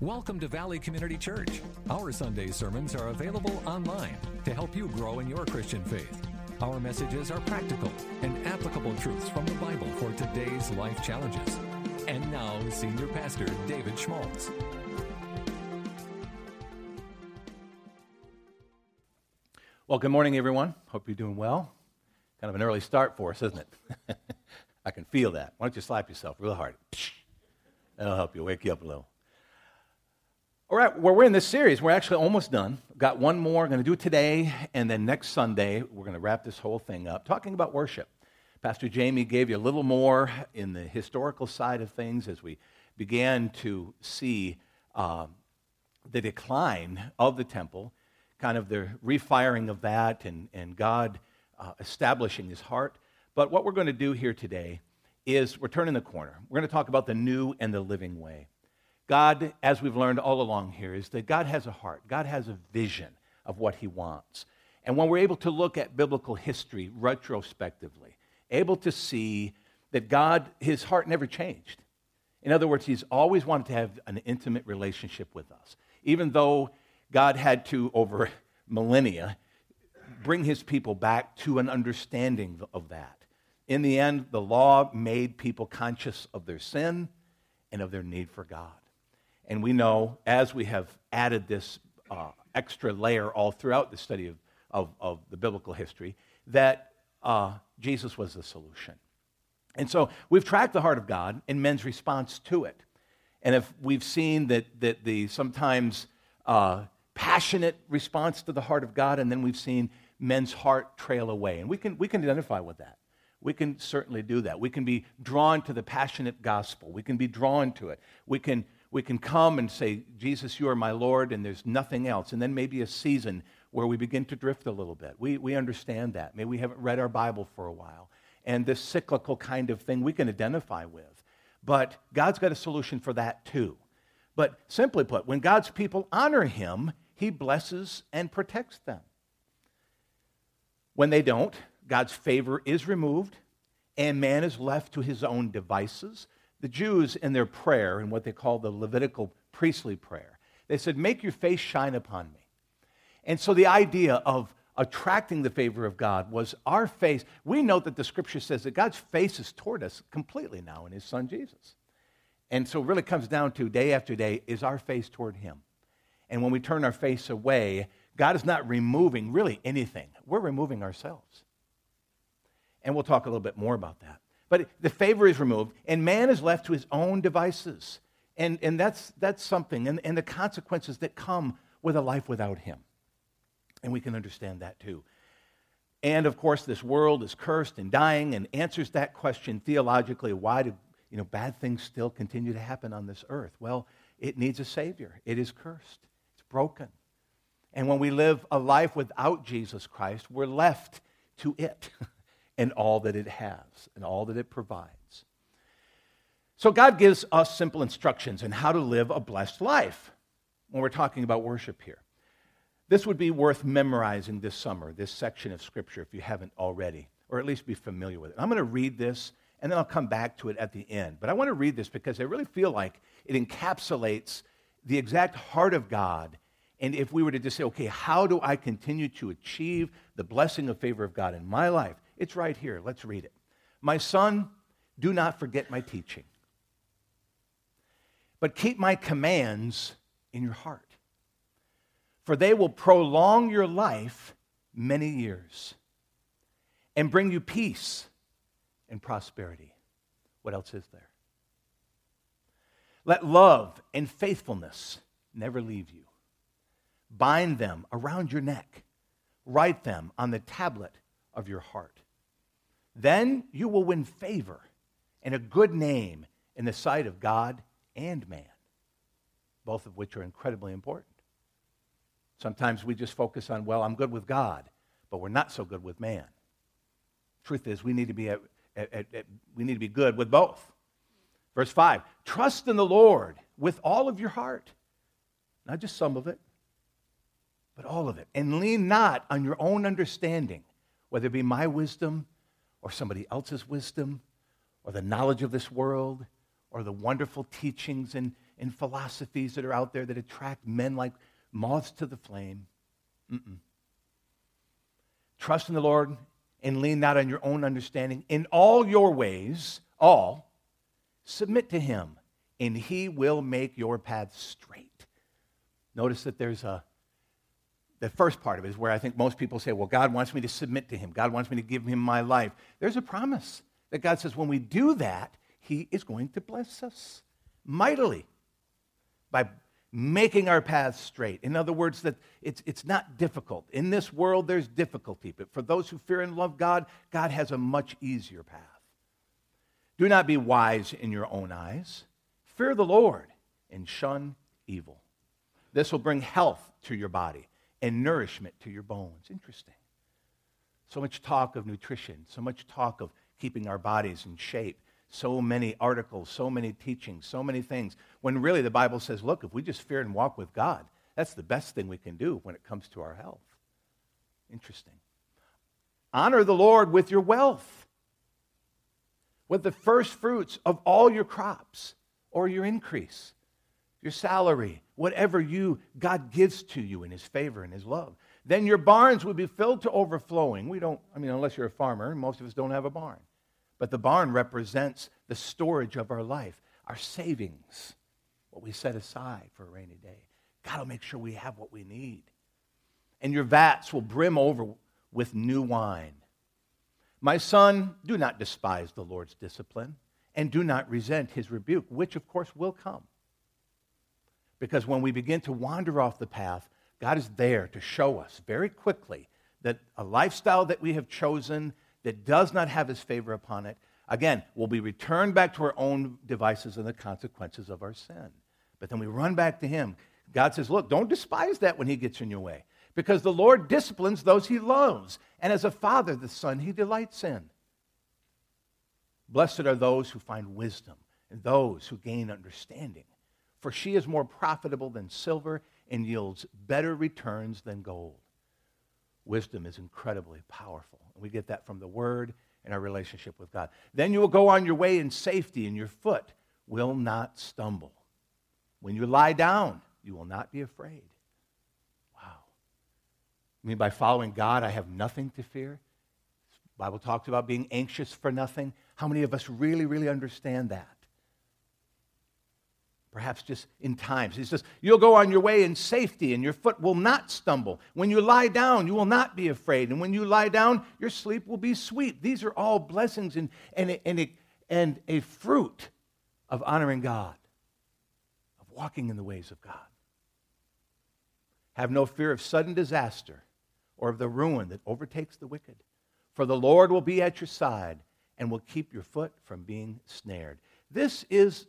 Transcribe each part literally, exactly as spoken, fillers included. Welcome to Valley Community Church. Our Sunday sermons are available online to help you grow in your Christian faith. Our messages are practical and applicable truths from the Bible for today's life challenges. And now, Senior Pastor David Schmaltz. Well, good morning, everyone. Hope you're doing well. Kind of an early start for us, isn't it? I can feel that. Why don't you slap yourself real hard? That'll help you, wake you up a little. All right, well, we're in this series. We're actually almost done. Got one more. Going to do it today, and then next Sunday, we're going to wrap this whole thing up, talking about worship. Pastor Jamie gave you a little more in the historical side of things as we began to see um, the decline of the temple, kind of the refiring of that, and, and God uh, establishing his heart. But what we're going to do here today is we're turning the corner. We're going to talk about the new and the living way. God, as we've learned all along here, is that God has a heart. God has a vision of what he wants. And when we're able to look at biblical history retrospectively, able to see that God, his heart never changed. In other words, he's always wanted to have an intimate relationship with us. Even though God had to, over millennia, bring his people back to an understanding of that. In the end, the law made people conscious of their sin and of their need for God. And we know, as we have added this uh, extra layer all throughout the study of, of, of the biblical history, that uh, Jesus was the solution. And so we've tracked the heart of God and men's response to it. And if we've seen that, that the sometimes uh, passionate response to the heart of God, and then we've seen men's heart trail away. And we can, we can identify with that. We can certainly do that. We can be drawn to the passionate gospel. We can be drawn to it. We can... We can come and say, Jesus, you are my Lord, and there's nothing else. And then maybe a season where we begin to drift a little bit. We we understand that. Maybe we haven't read our Bible for a while. And this cyclical kind of thing we can identify with. But God's got a solution for that too. But simply put, when God's people honor him, he blesses and protects them. When they don't, God's favor is removed, and man is left to his own devices. The Jews, in their prayer, in what they call the Levitical priestly prayer, they said, make your face shine upon me. And so the idea of attracting the favor of God was our face. We know that the Scripture says that God's face is toward us completely now in his Son Jesus. And so it really comes down to day after day, is our face toward him. And when we turn our face away, God is not removing really anything. We're removing ourselves. And we'll talk a little bit more about that. But the favor is removed, and man is left to his own devices. And, and that's, that's something, and, and the consequences that come with a life without him. And we can understand that too. And, of course, this world is cursed and dying and answers that question theologically, why do you know bad things still continue to happen on this earth? Well, it needs a Savior. It is cursed. It's broken. And when we live a life without Jesus Christ, we're left to it. And all that it has, and all that it provides. So God gives us simple instructions on how to live a blessed life when we're talking about worship here. This would be worth memorizing this summer, this section of Scripture, if you haven't already, or at least be familiar with it. I'm going to read this, and then I'll come back to it at the end. But I want to read this because I really feel like it encapsulates the exact heart of God. And if we were to just say, okay, how do I continue to achieve the blessing of favor of God in my life? It's right here. Let's read it. My son, do not forget my teaching, but keep my commands in your heart, for they will prolong your life many years and bring you peace and prosperity. What else is there? Let love and faithfulness never leave you. Bind them around your neck. Write them on the tablet of your heart. Then you will win favor and a good name in the sight of God and man, both of which are incredibly important. Sometimes we just focus on, well, I'm good with God, but we're not so good with man. Truth is, we need to be at, at, at, at, we need to be good with both. Verse five, trust in the Lord with all of your heart, not just some of it, but all of it, and lean not on your own understanding, whether it be my wisdom or somebody else's wisdom or the knowledge of this world or the wonderful teachings and, and philosophies that are out there that attract men like moths to the flame. Mm-mm. Trust in the Lord and lean not on your own understanding. In all your ways, all, submit to him, and he will make your path straight. Notice that there's a, the first part of it is where I think most people say, well, God wants me to submit to him. God wants me to give him my life. There's a promise that God says when we do that, he is going to bless us mightily by making our paths straight. In other words, that it's it's not difficult. In this world, there's difficulty, but for those who fear and love God, God has a much easier path. Do not be wise in your own eyes. Fear the Lord and shun evil. This will bring health to your body and nourishment to your bones. Interesting. So much talk of nutrition, so much talk of keeping our bodies in shape, so many articles, so many teachings, so many things, when really the Bible says, look, if we just fear and walk with God, that's the best thing we can do when it comes to our health. Interesting. Honor the Lord with your wealth, with the first fruits of all your crops or your increase, your salary, whatever you God gives to you in his favor and his love. Then your barns would be filled to overflowing. We don't, I mean, unless you're a farmer, most of us don't have a barn. But the barn represents the storage of our life, our savings, what we set aside for a rainy day. God will make sure we have what we need. And your vats will brim over with new wine. My son, do not despise the Lord's discipline, and do not resent his rebuke, which of course will come. Because when we begin to wander off the path, God is there to show us very quickly that a lifestyle that we have chosen that does not have his favor upon it, again, will be returned back to our own devices and the consequences of our sin. But then we run back to him. God says, look, don't despise that when he gets in your way, because the Lord disciplines those he loves, and as a father, the son he delights in. Blessed are those who find wisdom and those who gain understanding, for she is more profitable than silver and yields better returns than gold. Wisdom is incredibly powerful. And we get that from the Word and our relationship with God. Then you will go on your way in safety, and your foot will not stumble. When you lie down, you will not be afraid. Wow. You mean by following God, I have nothing to fear? The Bible talks about being anxious for nothing. How many of us really, really understand that? Perhaps just in times. He says, you'll go on your way in safety, and your foot will not stumble. When you lie down, you will not be afraid. And when you lie down, your sleep will be sweet. These are all blessings and, and, and, a, and a fruit of honoring God, of walking in the ways of God. Have no fear of sudden disaster or of the ruin that overtakes the wicked. For the Lord will be at your side and will keep your foot from being snared. This is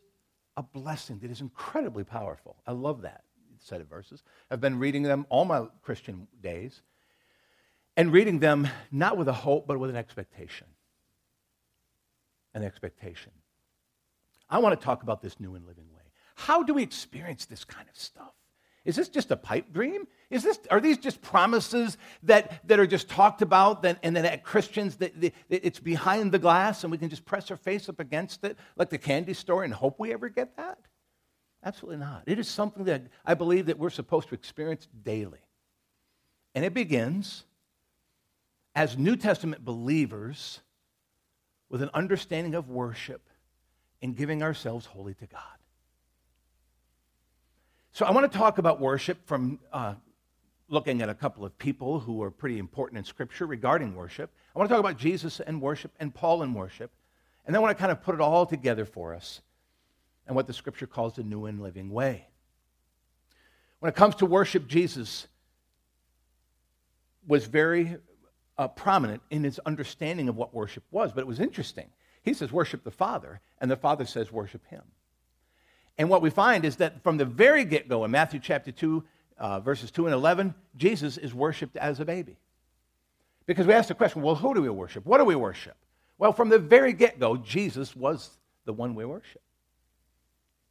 a blessing that is incredibly powerful. I love that set of verses. I've been reading them all my Christian days and reading them not with a hope but with an expectation. An expectation. I want to talk about this new and living way. How do we experience this kind of stuff? Is this just a pipe dream? Is this, are these just promises that, that are just talked about that, and then at Christians, that, that it's behind the glass and we can just press our face up against it like the candy store and hope we ever get that? Absolutely not. It is something that I believe that we're supposed to experience daily. And it begins as New Testament believers with an understanding of worship and giving ourselves wholly to God. So I want to talk about worship from uh, looking at a couple of people who are pretty important in Scripture regarding worship. I want to talk about Jesus and worship and Paul and worship. And then I want to kind of put it all together for us and what the Scripture calls the new and living way. When it comes to worship, Jesus was very uh, prominent in his understanding of what worship was. But it was interesting. He says, worship the Father, and the Father says, worship him. And what we find is that from the very get-go in Matthew chapter two, uh, verses two and eleven, Jesus is worshipped as a baby. Because we ask the question, well, who do we worship? What do we worship? Well, from the very get-go, Jesus was the one we worship.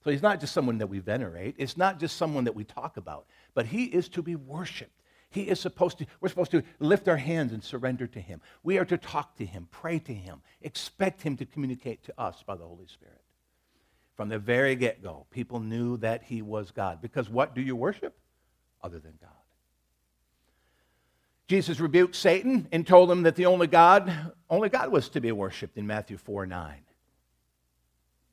So he's not just someone that we venerate. It's not just someone that we talk about. But he is to be worshipped. He is supposed to, we're supposed to lift our hands and surrender to him. We are to talk to him, pray to him, expect him to communicate to us by the Holy Spirit. From the very get-go, people knew that he was God. Because what do you worship other than God? Jesus rebuked Satan and told him that the only God, only God was to be worshipped in Matthew four nine.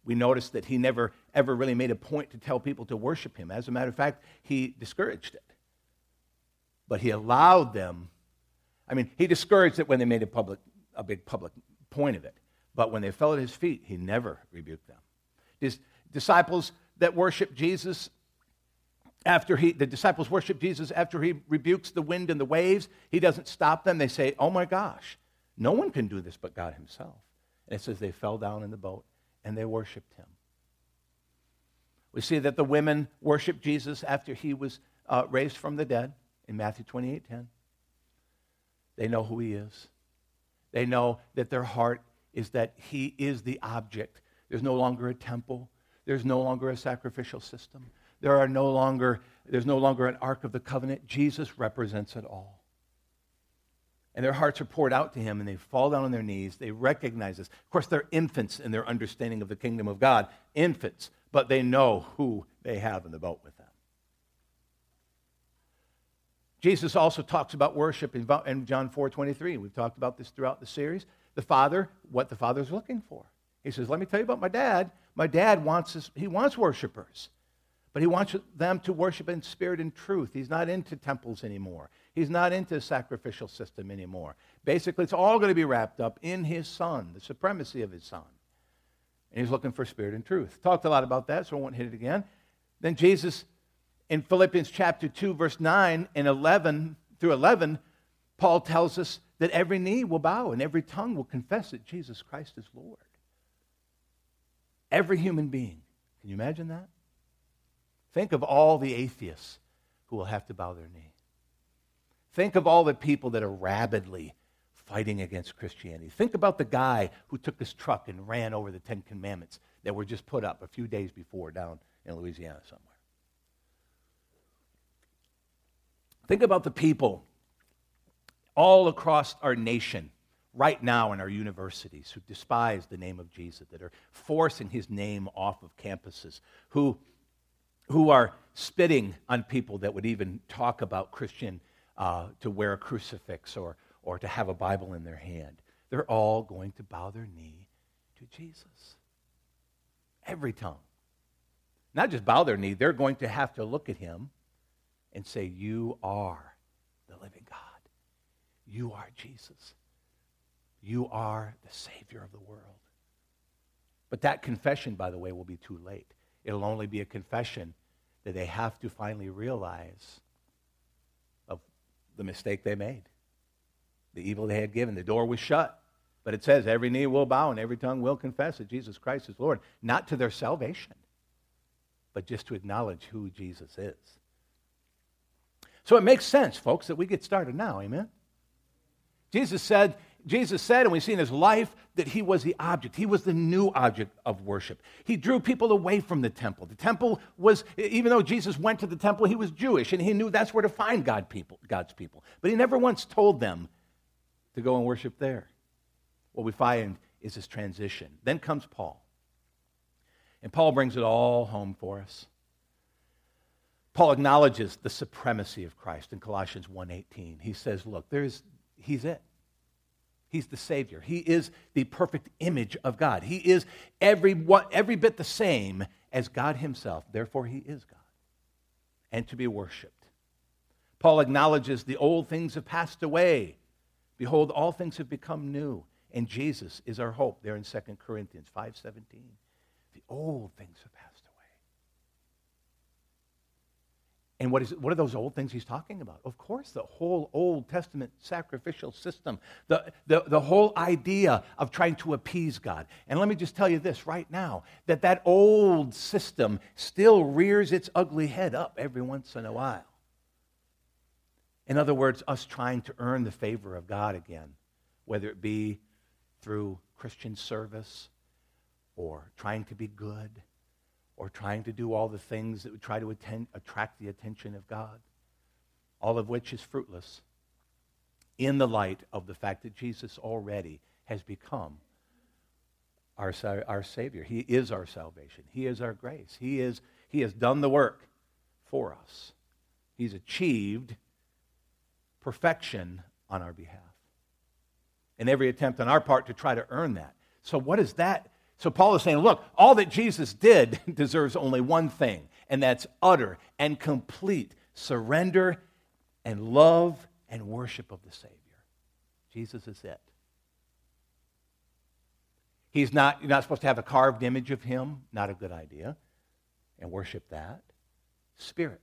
We notice that he never, ever really made a point to tell people to worship him. As a matter of fact, he discouraged it. But he allowed them, I mean, he discouraged it when they made a public, a big public point of it. But when they fell at his feet, he never rebuked them. His disciples that worship Jesus, after he, the disciples worship Jesus after he rebukes the wind and the waves, he doesn't stop them. They say, oh my gosh, no one can do this but God himself. And it says they fell down in the boat and they worshiped him. We see that the women worshiped Jesus after he was uh, raised from the dead in Matthew twenty-eight ten. They know who he is. They know that their heart is that he is the object. There's no longer a temple. There's no longer a sacrificial system. There are no longer, there's no longer an Ark of the Covenant. Jesus represents it all. And their hearts are poured out to him, and they fall down on their knees. They recognize this. Of course, they're infants in their understanding of the kingdom of God. Infants. But they know who they have in the boat with them. Jesus also talks about worship in John four twenty-three. We've talked about this throughout the series. The Father, what the Father is looking for. He says, let me tell you about my dad. My dad wants his, he wants worshipers, but he wants them to worship in spirit and truth. He's not into temples anymore. He's not into a sacrificial system anymore. Basically, it's all going to be wrapped up in his son, the supremacy of his son. And he's looking for spirit and truth. Talked a lot about that, so I won't hit it again. Then Jesus, in Philippians chapter two, verse nine and eleven through eleven, Paul tells us that every knee will bow and every tongue will confess that Jesus Christ is Lord. Every human being. Can you imagine that? Think of all the atheists who will have to bow their knee. Think of all the people that are rabidly fighting against Christianity. Think about the guy who took his truck and ran over the Ten Commandments that were just put up a few days before down in Louisiana somewhere. Think about the people all across our nation right now in our universities who despise the name of Jesus, that are forcing his name off of campuses, who, who are spitting on people that would even talk about Christian uh, to wear a crucifix or, or to have a Bible in their hand. They're all going to bow their knee to Jesus. Every tongue. Not just bow their knee, they're going to have to look at him and say, you are the living God. You are Jesus. You are the Savior of the world. But that confession, by the way, will be too late. It'll only be a confession that they have to finally realize of the mistake they made, the evil they had given. The door was shut. But it says every knee will bow and every tongue will confess that Jesus Christ is Lord, not to their salvation, but just to acknowledge who Jesus is. So it makes sense, folks, that we get started now, amen? Jesus said... Jesus said, and we see in his life, that he was the object. He was the new object of worship. He drew people away from the temple. The temple was, even though Jesus went to the temple, he was Jewish, and he knew that's where to find God people, God's people. But he never once told them to go and worship there. What we find is this transition. Then comes Paul. And Paul brings it all home for us. Paul acknowledges the supremacy of Christ in Colossians one eighteen. He says, look, there's, he's it. He's the Savior. He is the perfect image of God. He is every what, every bit the same as God himself. Therefore, he is God and to be worshipped. Paul acknowledges the old things have passed away. Behold, all things have become new, and Jesus is our hope. There in Second Corinthians five seventeen. The old things have passed away. And what, is, what are those old things he's talking about? Of course, the whole Old Testament sacrificial system, the, the, the whole idea of trying to appease God. And let me just tell you this right now, that that old system still rears its ugly head up every once in a while. In other words, us trying to earn the favor of God again, whether it be through Christian service or trying to be good, or trying to do all the things that would try to attend, attract the attention of God, all of which is fruitless in the light of the fact that Jesus already has become our, our Savior. He is our salvation. He is our grace. He is He has done the work for us. He's achieved perfection on our behalf. And every attempt on our part to try to earn that. So what is that? So Paul is saying, look, all that Jesus did deserves only one thing, and that's utter and complete surrender and love and worship of the Savior. Jesus is it. He's not, you're not supposed to have a carved image of him, not a good idea, and worship that. Spirit.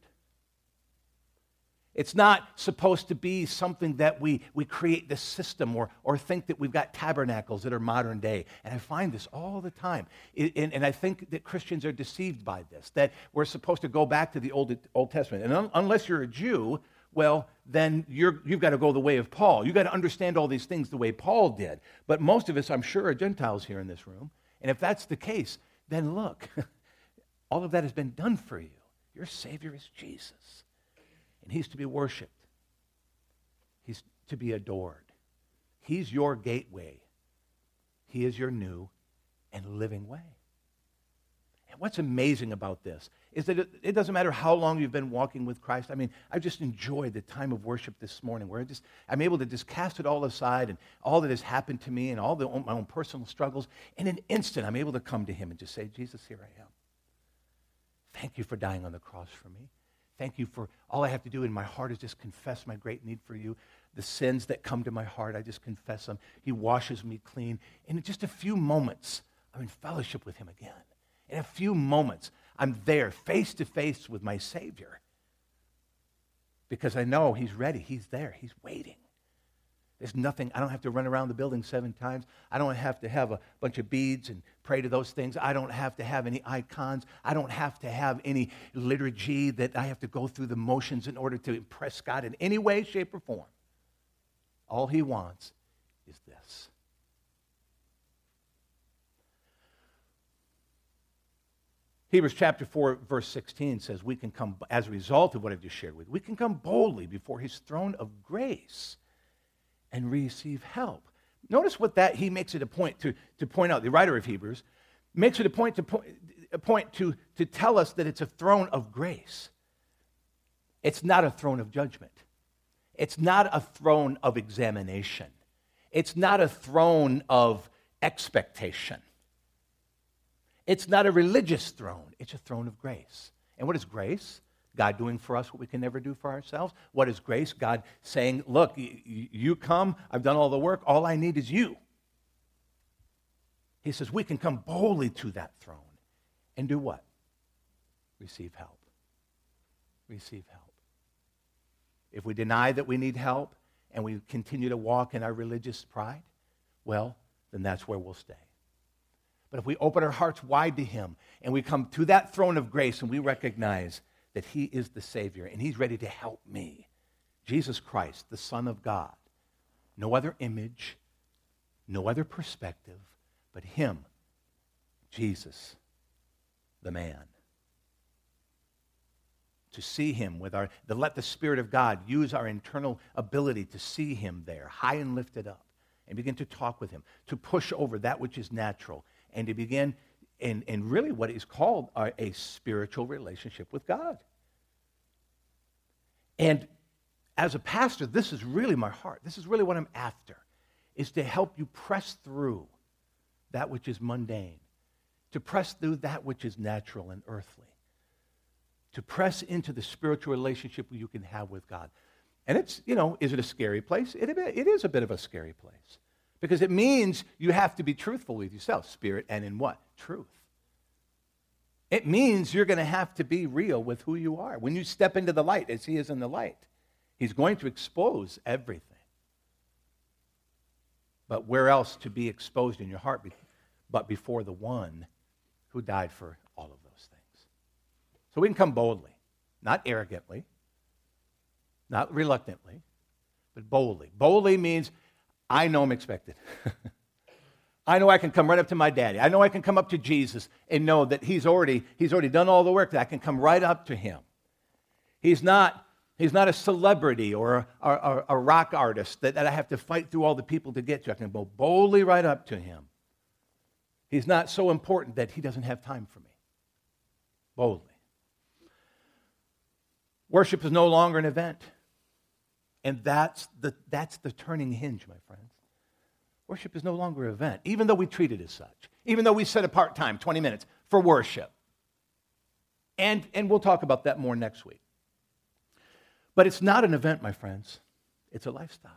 It's not supposed to be something that we, we create this system or, or think that we've got tabernacles that are modern day. And I find this all the time. It, and, and I think that Christians are deceived by this, that we're supposed to go back to the Old, Old Testament. And un, unless you're a Jew, well, then you're, you've got to go the way of Paul. You've got to understand all these things the way Paul did. But most of us, I'm sure, are Gentiles here in this room. And if that's the case, then look, all of that has been done for you. Your Savior is Jesus. And he's to be worshipped. He's to be adored. He's your gateway. He is your new and living way. And what's amazing about this is that it, it doesn't matter how long you've been walking with Christ. I mean, I just enjoyed the time of worship this morning where I just, I'm able to just cast it all aside and all that has happened to me and all the, my own personal struggles. In an instant, I'm able to come to him and just say, Jesus, here I am. Thank you for dying on the cross for me. Thank you for, all I have to do in my heart is just confess my great need for you. The sins that come to my heart, I just confess them. He washes me clean. And in just a few moments, I'm in fellowship with him again. In a few moments, I'm there face to face with my Savior because I know he's ready. He's there. He's waiting. There's nothing, I don't have to run around the building seven times. I don't have to have a bunch of beads and pray to those things. I don't have to have any icons. I don't have to have any liturgy that I have to go through the motions in order to impress God in any way, shape, or form. All he wants is this. Hebrews chapter four, verse sixteen says, we can come, as a result of what I've just shared with you, we can come boldly before his throne of grace and receive help. Notice what that, he makes it a point to, to point out, the writer of Hebrews makes it a point to point, a point to, to tell us that it's a throne of grace. It's not a throne of judgment. It's not a throne of examination. It's not a throne of expectation. It's not a religious throne. It's a throne of grace. And what is grace? God doing for us what we can never do for ourselves. What is grace? God saying, look, you come, I've done all the work, all I need is you. He says we can come boldly to that throne and do what? Receive help. Receive help. If we deny that we need help and we continue to walk in our religious pride, well, then that's where we'll stay. But if we open our hearts wide to him and we come to that throne of grace and we recognize that he is the Savior, and he's ready to help me. Jesus Christ, the Son of God. No other image, no other perspective, but him, Jesus, the man. To see him with our, to let the Spirit of God use our internal ability to see him there, high and lifted up, and begin to talk with him, to push over that which is natural, and to begin And, and really what is called a, a spiritual relationship with God. And as a pastor, this is really my heart. This is really what I'm after, is to help you press through that which is mundane, to press through that which is natural and earthly, to press into the spiritual relationship you can have with God. And it's, you know, is it a scary place? It, it is a bit of a scary place. Because it means you have to be truthful with yourself, spirit, and in what? Truth. It means you're going to have to be real with who you are. When you step into the light, as he is in the light, he's going to expose everything. But where else to be exposed in your heart but before the one who died for all of those things? So we can come boldly, not arrogantly, not reluctantly, but boldly. Boldly means I know I'm expected. I know I can come right up to my daddy. I know I can come up to Jesus and know that he's already, he's already done all the work, that I can come right up to him. He's not, he's not a celebrity or a, a, a rock artist that, that I have to fight through all the people to get to. I can go boldly right up to him. He's not so important that he doesn't have time for me. Boldly. Worship is no longer an event. And that's the, that's the turning hinge, my friends. Worship is no longer an event, even though we treat it as such. Even though we set apart time, twenty minutes, for worship. And, and we'll talk about that more next week. But it's not an event, my friends. It's a lifestyle.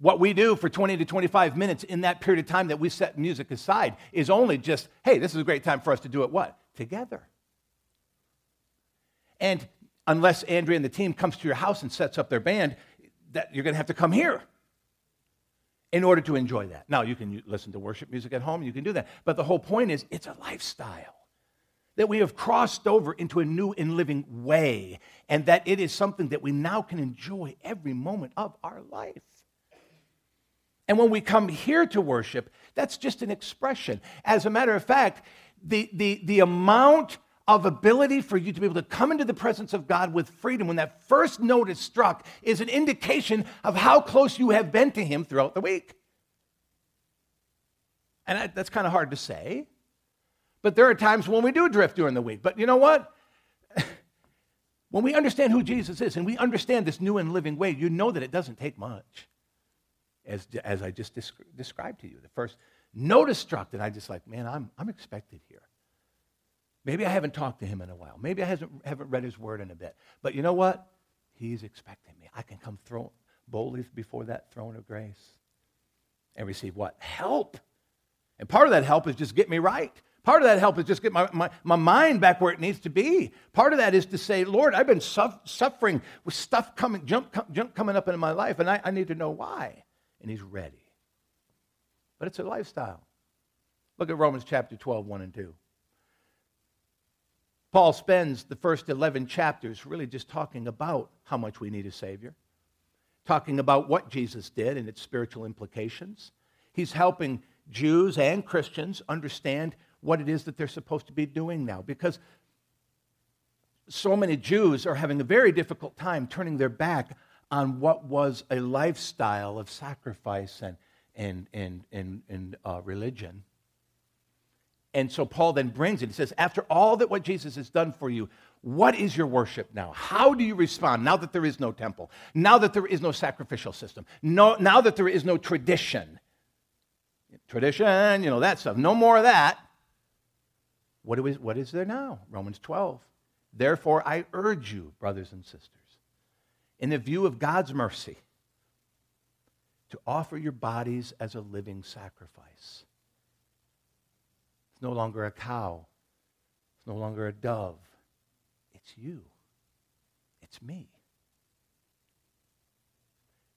What we do for twenty to twenty-five minutes in that period of time that we set music aside is only just, hey, this is a great time for us to do it what? Together. And unless Andrea and the team comes to your house and sets up their band, that you're going to have to come here in order to enjoy that. Now, you can listen to worship music at home. You can do that. But the whole point is it's a lifestyle that we have crossed over into a new and living way, and that it is something that we now can enjoy every moment of our life. And when we come here to worship, that's just an expression. As a matter of fact, the, the, the amount of ability for you to be able to come into the presence of God with freedom when that first note is struck is an indication of how close you have been to Him throughout the week. And I, that's kind of hard to say, but there are times when we do drift during the week. But you know what? When we understand who Jesus is and we understand this new and living way, you know that it doesn't take much, as, as I just descri- described to you. The first note is struck, and I just like, man, I'm, I'm expected here. Maybe I haven't talked to Him in a while. Maybe I hasn't, haven't read His word in a bit. But you know what? He's expecting me. I can come throw, boldly before that throne of grace and receive what? Help. And part of that help is just get me right. Part of that help is just get my, my, my mind back where it needs to be. Part of that is to say, Lord, I've been suf- suffering with stuff coming, jump, com- jump coming up into my life, and I, I need to know why. And He's ready. But it's a lifestyle. Look at Romans chapter twelve, one and two. Paul spends the first eleven chapters really just talking about how much we need a Savior, talking about what Jesus did and its spiritual implications. He's helping Jews and Christians understand what it is that they're supposed to be doing now, because so many Jews are having a very difficult time turning their back on what was a lifestyle of sacrifice and, and, and, and, and uh, religion. And so Paul then brings it. He says, after all that what Jesus has done for you, what is your worship now? How do you respond now that there is no temple? Now that there is no sacrificial system? No, now that there is no tradition? Tradition, you know, that stuff. No more of that. What, do we, what is there now? Romans twelve. Therefore, I urge you, brothers and sisters, in the view of God's mercy, to offer your bodies as a living sacrifice. It's no longer a cow. It's no longer a dove. It's you. It's me.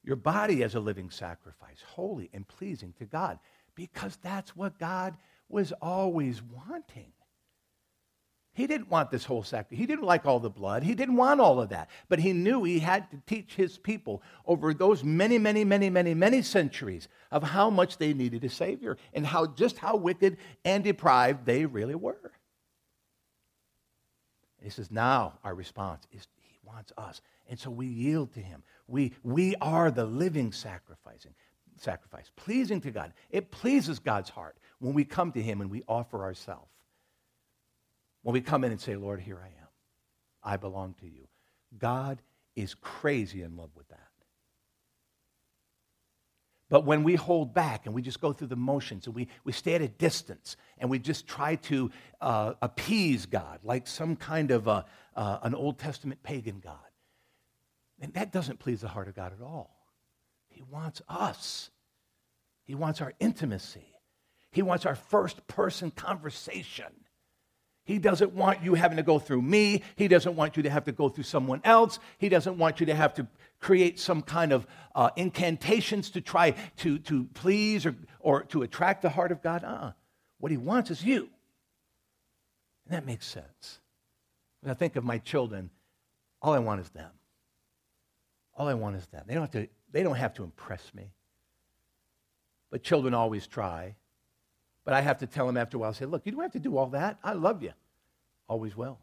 Your body as a living sacrifice, holy and pleasing to God, because that's what God was always wanting. He didn't want this whole sacrifice. He didn't like all the blood. He didn't want all of that. But He knew He had to teach His people over those many, many, many, many, many centuries of how much they needed a Savior and how just how wicked and deprived they really were. And He says, now our response is He wants us. And so we yield to Him. We, we are the living sacrificing, sacrifice, pleasing to God. It pleases God's heart when we come to Him and we offer ourselves. When we come in and say, Lord, here I am. I belong to you. God is crazy in love with that. But when we hold back and we just go through the motions and we, we stay at a distance and we just try to uh, appease God like some kind of a, uh, an Old Testament pagan God, and that doesn't please the heart of God at all. He wants us. He wants our intimacy. He wants our first-person conversation. He doesn't want you having to go through me. He doesn't want you to have to go through someone else. He doesn't want you to have to create some kind of uh, incantations to try to, to please or, or to attract the heart of God. Uh-uh. What He wants is you. And that makes sense. When I think of my children, all I want is them. All I want is them. They don't have to, they don't have to impress me. But children always try. But I have to tell him after a while, say, look, you don't have to do all that. I love you. Always will.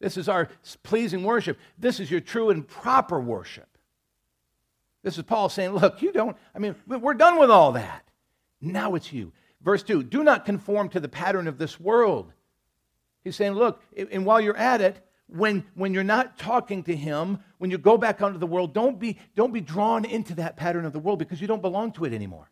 This is our pleasing worship. This is your true and proper worship. This is Paul saying, look, you don't, I mean, we're done with all that. Now it's you. Verse two, do not conform to the pattern of this world. He's saying, look, and while you're at it, when, when you're not talking to him, when you go back onto the world, don't be, don't be drawn into that pattern of the world because you don't belong to it anymore.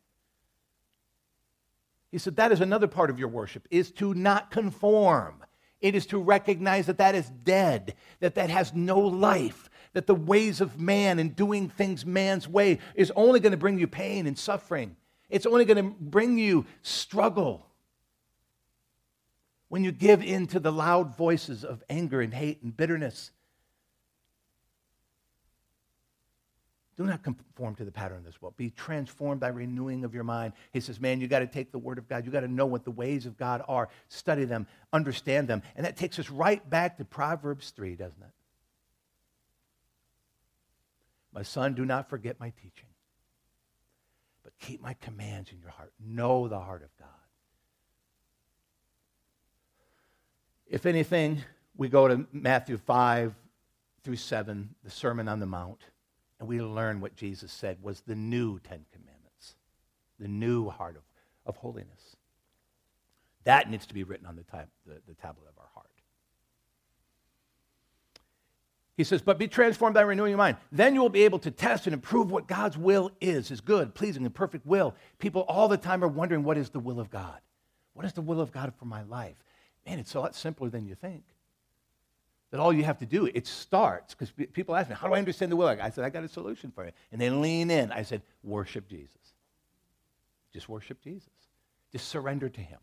He said that is another part of your worship, is to not conform. It is to recognize that that is dead, that that has no life, that the ways of man and doing things man's way is only going to bring you pain and suffering. It's only going to bring you struggle. When you give in to the loud voices of anger and hate and bitterness, do not conform to the pattern of this world. Be transformed by renewing of your mind. He says, man, you got to take the word of God. You got to know what the ways of God are. Study them, understand them. And that takes us right back to Proverbs three, doesn't it? My son, do not forget my teaching, but keep my commands in your heart. Know the heart of God. If anything, we go to Matthew five through seven, the Sermon on the Mount. And we learn what Jesus said was the new Ten Commandments, the new heart of, of holiness. That needs to be written on the, tab, the, the tablet of our heart. He says, but be transformed by renewing your mind. Then you will be able to test and approve what God's will is, his good, pleasing, and perfect will. People all the time are wondering, what is the will of God? What is the will of God for my life? Man, it's a lot simpler than you think. That all you have to do, it starts, because people ask me, how do I understand the will? I said, I got a solution for you. And they lean in. I said, worship Jesus. Just worship Jesus. Just surrender to him.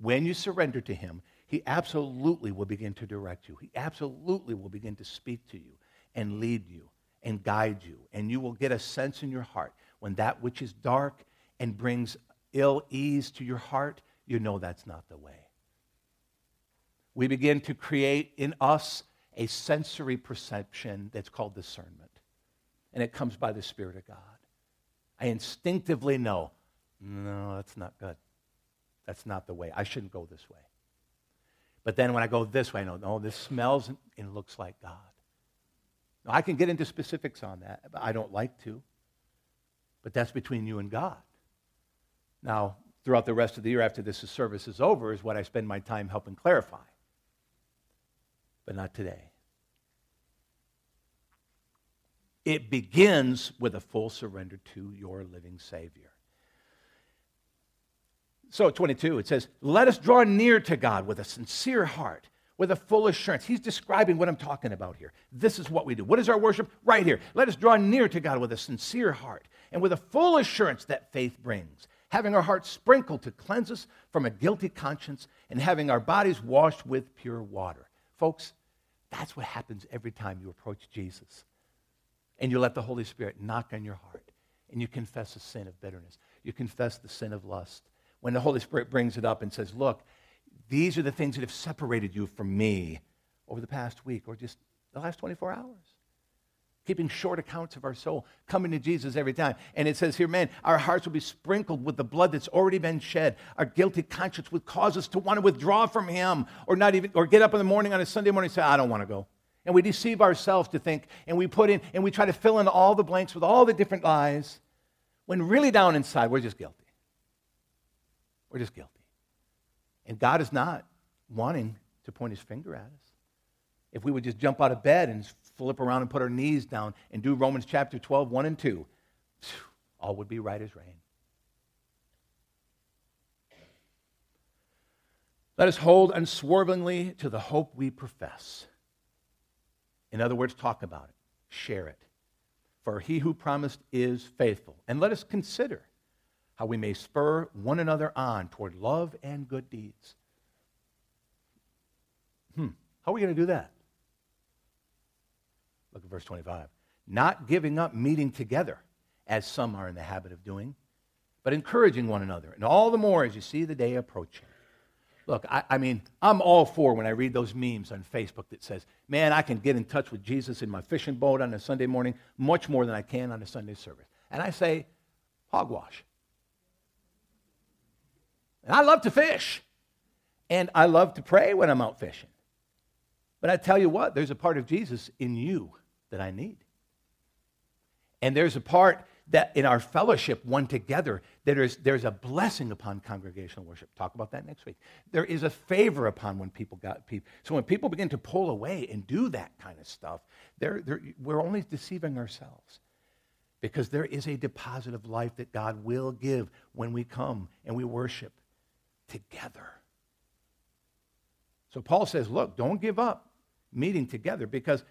When you surrender to him, he absolutely will begin to direct you. He absolutely will begin to speak to you and lead you and guide you. And you will get a sense in your heart when that which is dark and brings ill ease to your heart, you know that's not the way. We begin to create in us a sensory perception that's called discernment. And it comes by the Spirit of God. I instinctively know, no, that's not good. That's not the way. I shouldn't go this way. But then when I go this way, I know, no, this smells and looks like God. Now, I can get into specifics on that, but I don't like to. But that's between you and God. Now, throughout the rest of the year after this service is over is what I spend my time helping clarify. But not today. It begins with a full surrender to your living Savior. So twenty-two, it says, let us draw near to God with a sincere heart, with a full assurance. He's describing what I'm talking about here. This is what we do. What is our worship? Right here. Let us draw near to God with a sincere heart and with a full assurance that faith brings, having our hearts sprinkled to cleanse us from a guilty conscience and having our bodies washed with pure water. Folks, that's what happens every time you approach Jesus and you let the Holy Spirit knock on your heart and you confess the sin of bitterness. You confess the sin of lust. When the Holy Spirit brings it up and says, look, these are the things that have separated you from me over the past week or just the last twenty-four hours. Keeping short accounts of our soul, coming to Jesus every time. And it says here, man, our hearts will be sprinkled with the blood that's already been shed. Our guilty conscience would cause us to want to withdraw from him or not even, or get up in the morning on a Sunday morning and say, I don't want to go. And we deceive ourselves to think, and we put in, and we try to fill in all the blanks with all the different lies, when really down inside, we're just guilty. We're just guilty. And God is not wanting to point his finger at us. If we would just jump out of bed and flip around and put our knees down and do Romans chapter twelve, one and two, all would be right as rain. Let us hold unswervingly to the hope we profess. In other words, talk about it, share it. For he who promised is faithful. And let us consider how we may spur one another on toward love and good deeds. Hmm, how are we going to do that? Look at verse twenty-five. Not giving up meeting together, as some are in the habit of doing, but encouraging one another, and all the more as you see the day approaching. Look, I, I mean, I'm all for when I read those memes on Facebook that says, man, I can get in touch with Jesus in my fishing boat on a Sunday morning much more than I can on a Sunday service. And I say, hogwash. And I love to fish. And I love to pray when I'm out fishing. But I tell you what, there's a part of Jesus in you that I need. And there's a part that in our fellowship one together, there is, there's a blessing upon congregational worship. Talk about that next week. There is a favor upon when people got people. So when people begin to pull away and do that kind of stuff, they're, they're, we're only deceiving ourselves, because there is a deposit of life that God will give when we come and we worship together. So Paul says, look, don't give up meeting together, because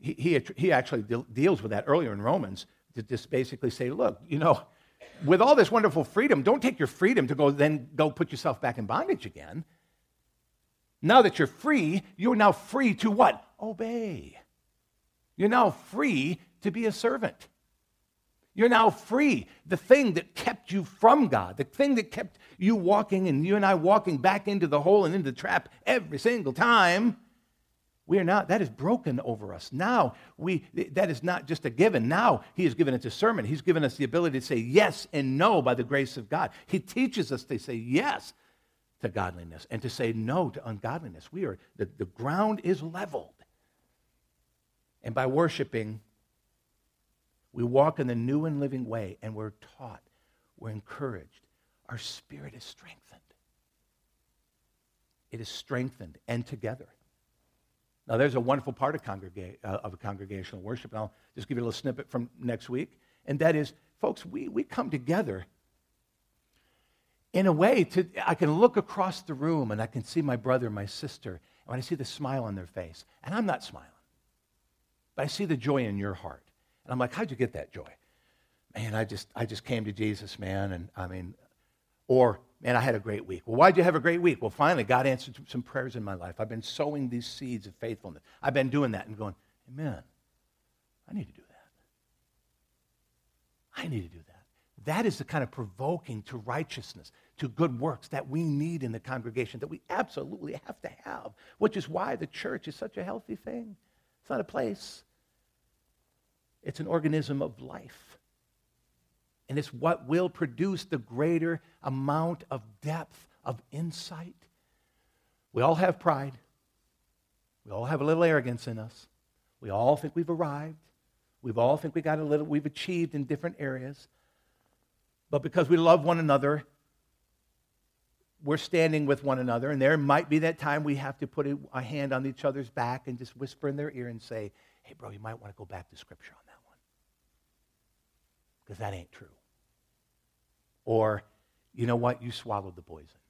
he, he, he actually de- deals with that earlier in Romans, to just basically say, look, you know, with all this wonderful freedom, don't take your freedom to go then go put yourself back in bondage again. Now that you're free, you're now free to what? Obey. You're now free to be a servant. You're now free. The thing that kept you from God, the thing that kept you walking and you and I walking back into the hole and into the trap every single time, we are not, that is broken over us. Now, we that is not just a given. Now, he has given us a sermon. He's given us the ability to say yes and no by the grace of God. He teaches us to say yes to godliness and to say no to ungodliness. We are, the, the ground is leveled. And by worshiping, we walk in the new and living way, and we're taught, we're encouraged. Our spirit is strengthened. It is strengthened and together. Now, there's a wonderful part of, congrega- uh, of a congregational worship, and I'll just give you a little snippet from next week, and that is, folks, we, we come together in a way to, I can look across the room, and I can see my brother, my sister, and when I see the smile on their face, and I'm not smiling, but I see the joy in your heart, and I'm like, how'd you get that joy? Man, I just, I just came to Jesus, man, and I mean, or, man, I had a great week. Well, why'd you have a great week? Well, finally, God answered some prayers in my life. I've been sowing these seeds of faithfulness. I've been doing that and going, amen, I need to do that. I need to do that. That is the kind of provoking to righteousness, to good works that we need in the congregation, that we absolutely have to have, which is why the church is such a healthy thing. It's not a place. It's an organism of life. And it's what will produce the greater amount of depth, of insight. We all have pride. We all have a little arrogance in us. We all think we've arrived. We all think we got a little, we've achieved in different areas. But because we love one another, we're standing with one another. And there might be that time we have to put a, a hand on each other's back and just whisper in their ear and say, hey, bro, you might want to go back to Scripture on that one, because that ain't true. Or, you know what? You swallowed the poison.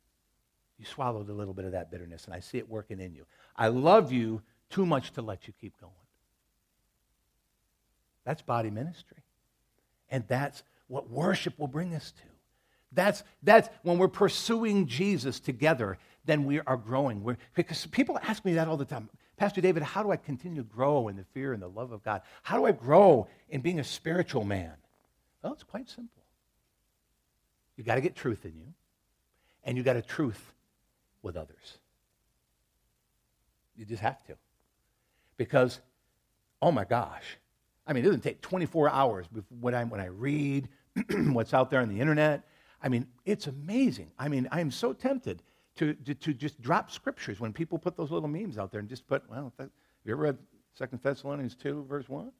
You swallowed a little bit of that bitterness, and I see it working in you. I love you too much to let you keep going. That's body ministry. And that's what worship will bring us to. That's, that's when we're pursuing Jesus together, then we are growing. We're, because people ask me that all the time. Pastor David, how do I continue to grow in the fear and the love of God? How do I grow in being a spiritual man? Well, it's quite simple. You got to get truth in you, and you got to truth with others. You just have to. Because, oh my gosh, I mean, it doesn't take twenty-four hours when I, when I read what's out there on the internet. I mean, it's amazing. I mean, I am so tempted To, to, to just drop scriptures when people put those little memes out there and just put, well, that, have you ever read Second Thessalonians two, verse one?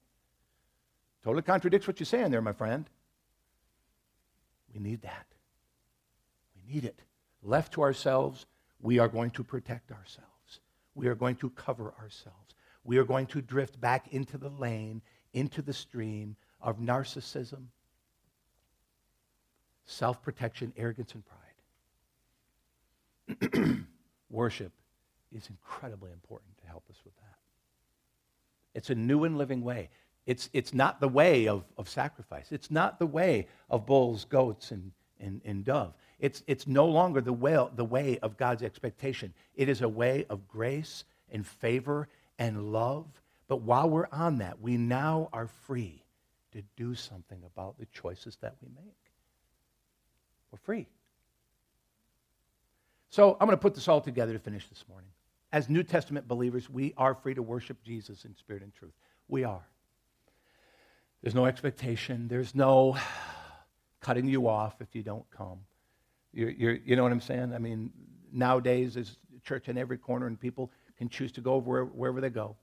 Totally contradicts what you're saying there, my friend. We need that. We need it. Left to ourselves, we are going to protect ourselves. We are going to cover ourselves. We are going to drift back into the lane, into the stream of narcissism, self-protection, arrogance, and pride. Worship is incredibly important to help us with that. It's a new and living way. It's, it's not the way of, of sacrifice. It's not the way of bulls, goats, and, and, and dove. It's, it's no longer the way, the way of God's expectation. It is a way of grace and favor and love. But while we're on that, we now are free to do something about the choices that we make. We're free. So I'm going to put this all together to finish this morning. As New Testament believers, we are free to worship Jesus in spirit and truth. We are. There's no expectation. There's no cutting you off if you don't come. You're, you're, you know what I'm saying? I mean, nowadays there's a church in every corner, and people can choose to go wherever, wherever they go.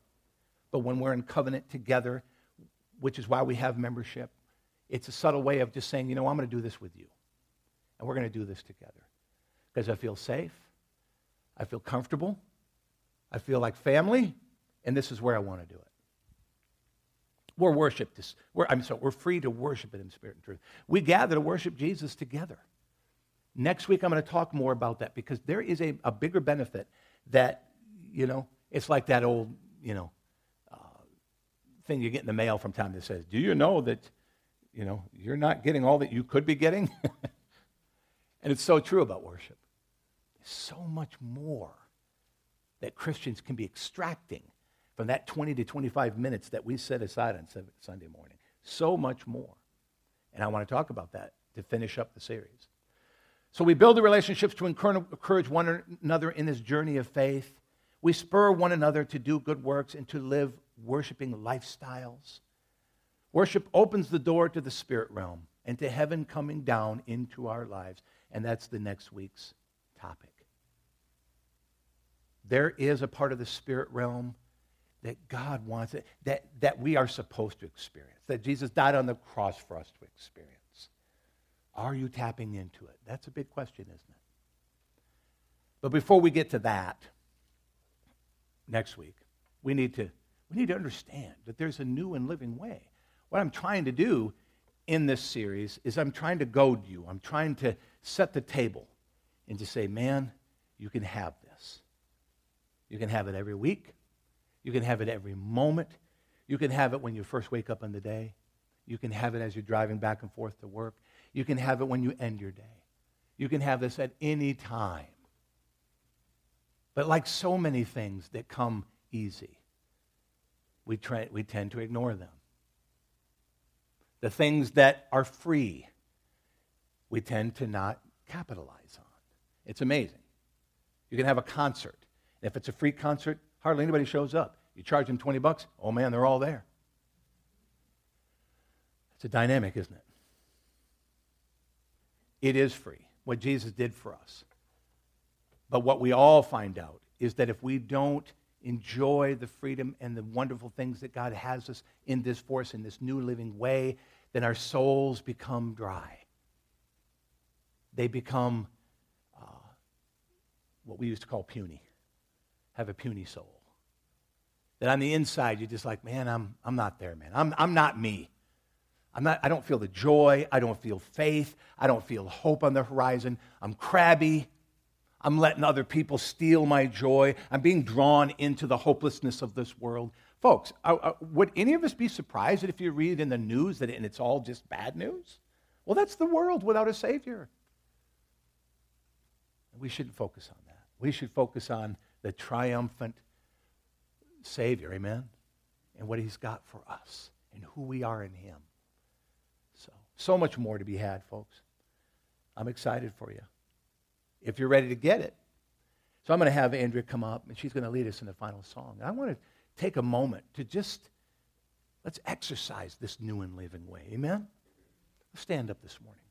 But when we're in covenant together, which is why we have membership, it's a subtle way of just saying, you know, I'm going to do this with you. And we're going to do this together. Because I feel safe. I feel comfortable. I feel like family. And this is where I want to do it. We're worshiped. We're, I'm sorry, we're free to worship it in spirit and truth. We gather to worship Jesus together. Next week, I'm going to talk more about that because there is a, a bigger benefit that, you know, it's like that old, you know, uh, thing you get in the mail from time that says, do you know that, you know, you're not getting all that you could be getting? And it's so true about worship. There's so much more that Christians can be extracting from that twenty to twenty-five minutes that we set aside on Sunday morning. So much more. And I want to talk about that to finish up the series. So we build the relationships to encourage one another in this journey of faith. We spur one another to do good works and to live worshiping lifestyles. Worship opens the door to the spirit realm and to heaven coming down into our lives. And that's the next week's topic. There is a part of the spirit realm that God wants it, that, that we are supposed to experience, that Jesus died on the cross for us to experience. Are you tapping into it? That's a big question, isn't it? But before we get to that, next week, we need to, we need to understand that there's a new and living way. What I'm trying to do in this series is I'm trying to goad you. I'm trying to set the table and to say, man, you can have this. You can have it every week. You can have it every moment. You can have it when you first wake up in the day. You can have it as you're driving back and forth to work. You can have it when you end your day. You can have this at any time. But like so many things that come easy, we, tra- we tend to ignore them. The things that are free, we tend to not capitalize on. It's amazing. You can have a concert. And if it's a free concert, hardly anybody shows up. You charge them twenty bucks, oh man, they're all there. It's a dynamic, isn't it? It is free, what Jesus did for us. But what we all find out is that if we don't enjoy the freedom and the wonderful things that God has us in this force, in this new living way, then our souls become dry. They become uh, what we used to call puny, have a puny soul. That on the inside, you're just like, man, I'm I'm not there, man. I'm I'm not me. I'm not. I don't feel the joy. I don't feel faith. I don't feel hope on the horizon. I'm crabby. I'm letting other people steal my joy. I'm being drawn into the hopelessness of this world. Folks, are, are, would any of us be surprised that if you read in the news that it, and it's all just bad news? Well, that's the world without a Savior. We shouldn't focus on that. We should focus on the triumphant Savior, amen, and what he's got for us and who we are in him. So, so much more to be had, folks. I'm excited for you. If you're ready to get it. So I'm going to have Andrea come up, and she's going to lead us in the final song. And I want to take a moment to just, let's exercise this new and living way, amen? Let's stand up this morning.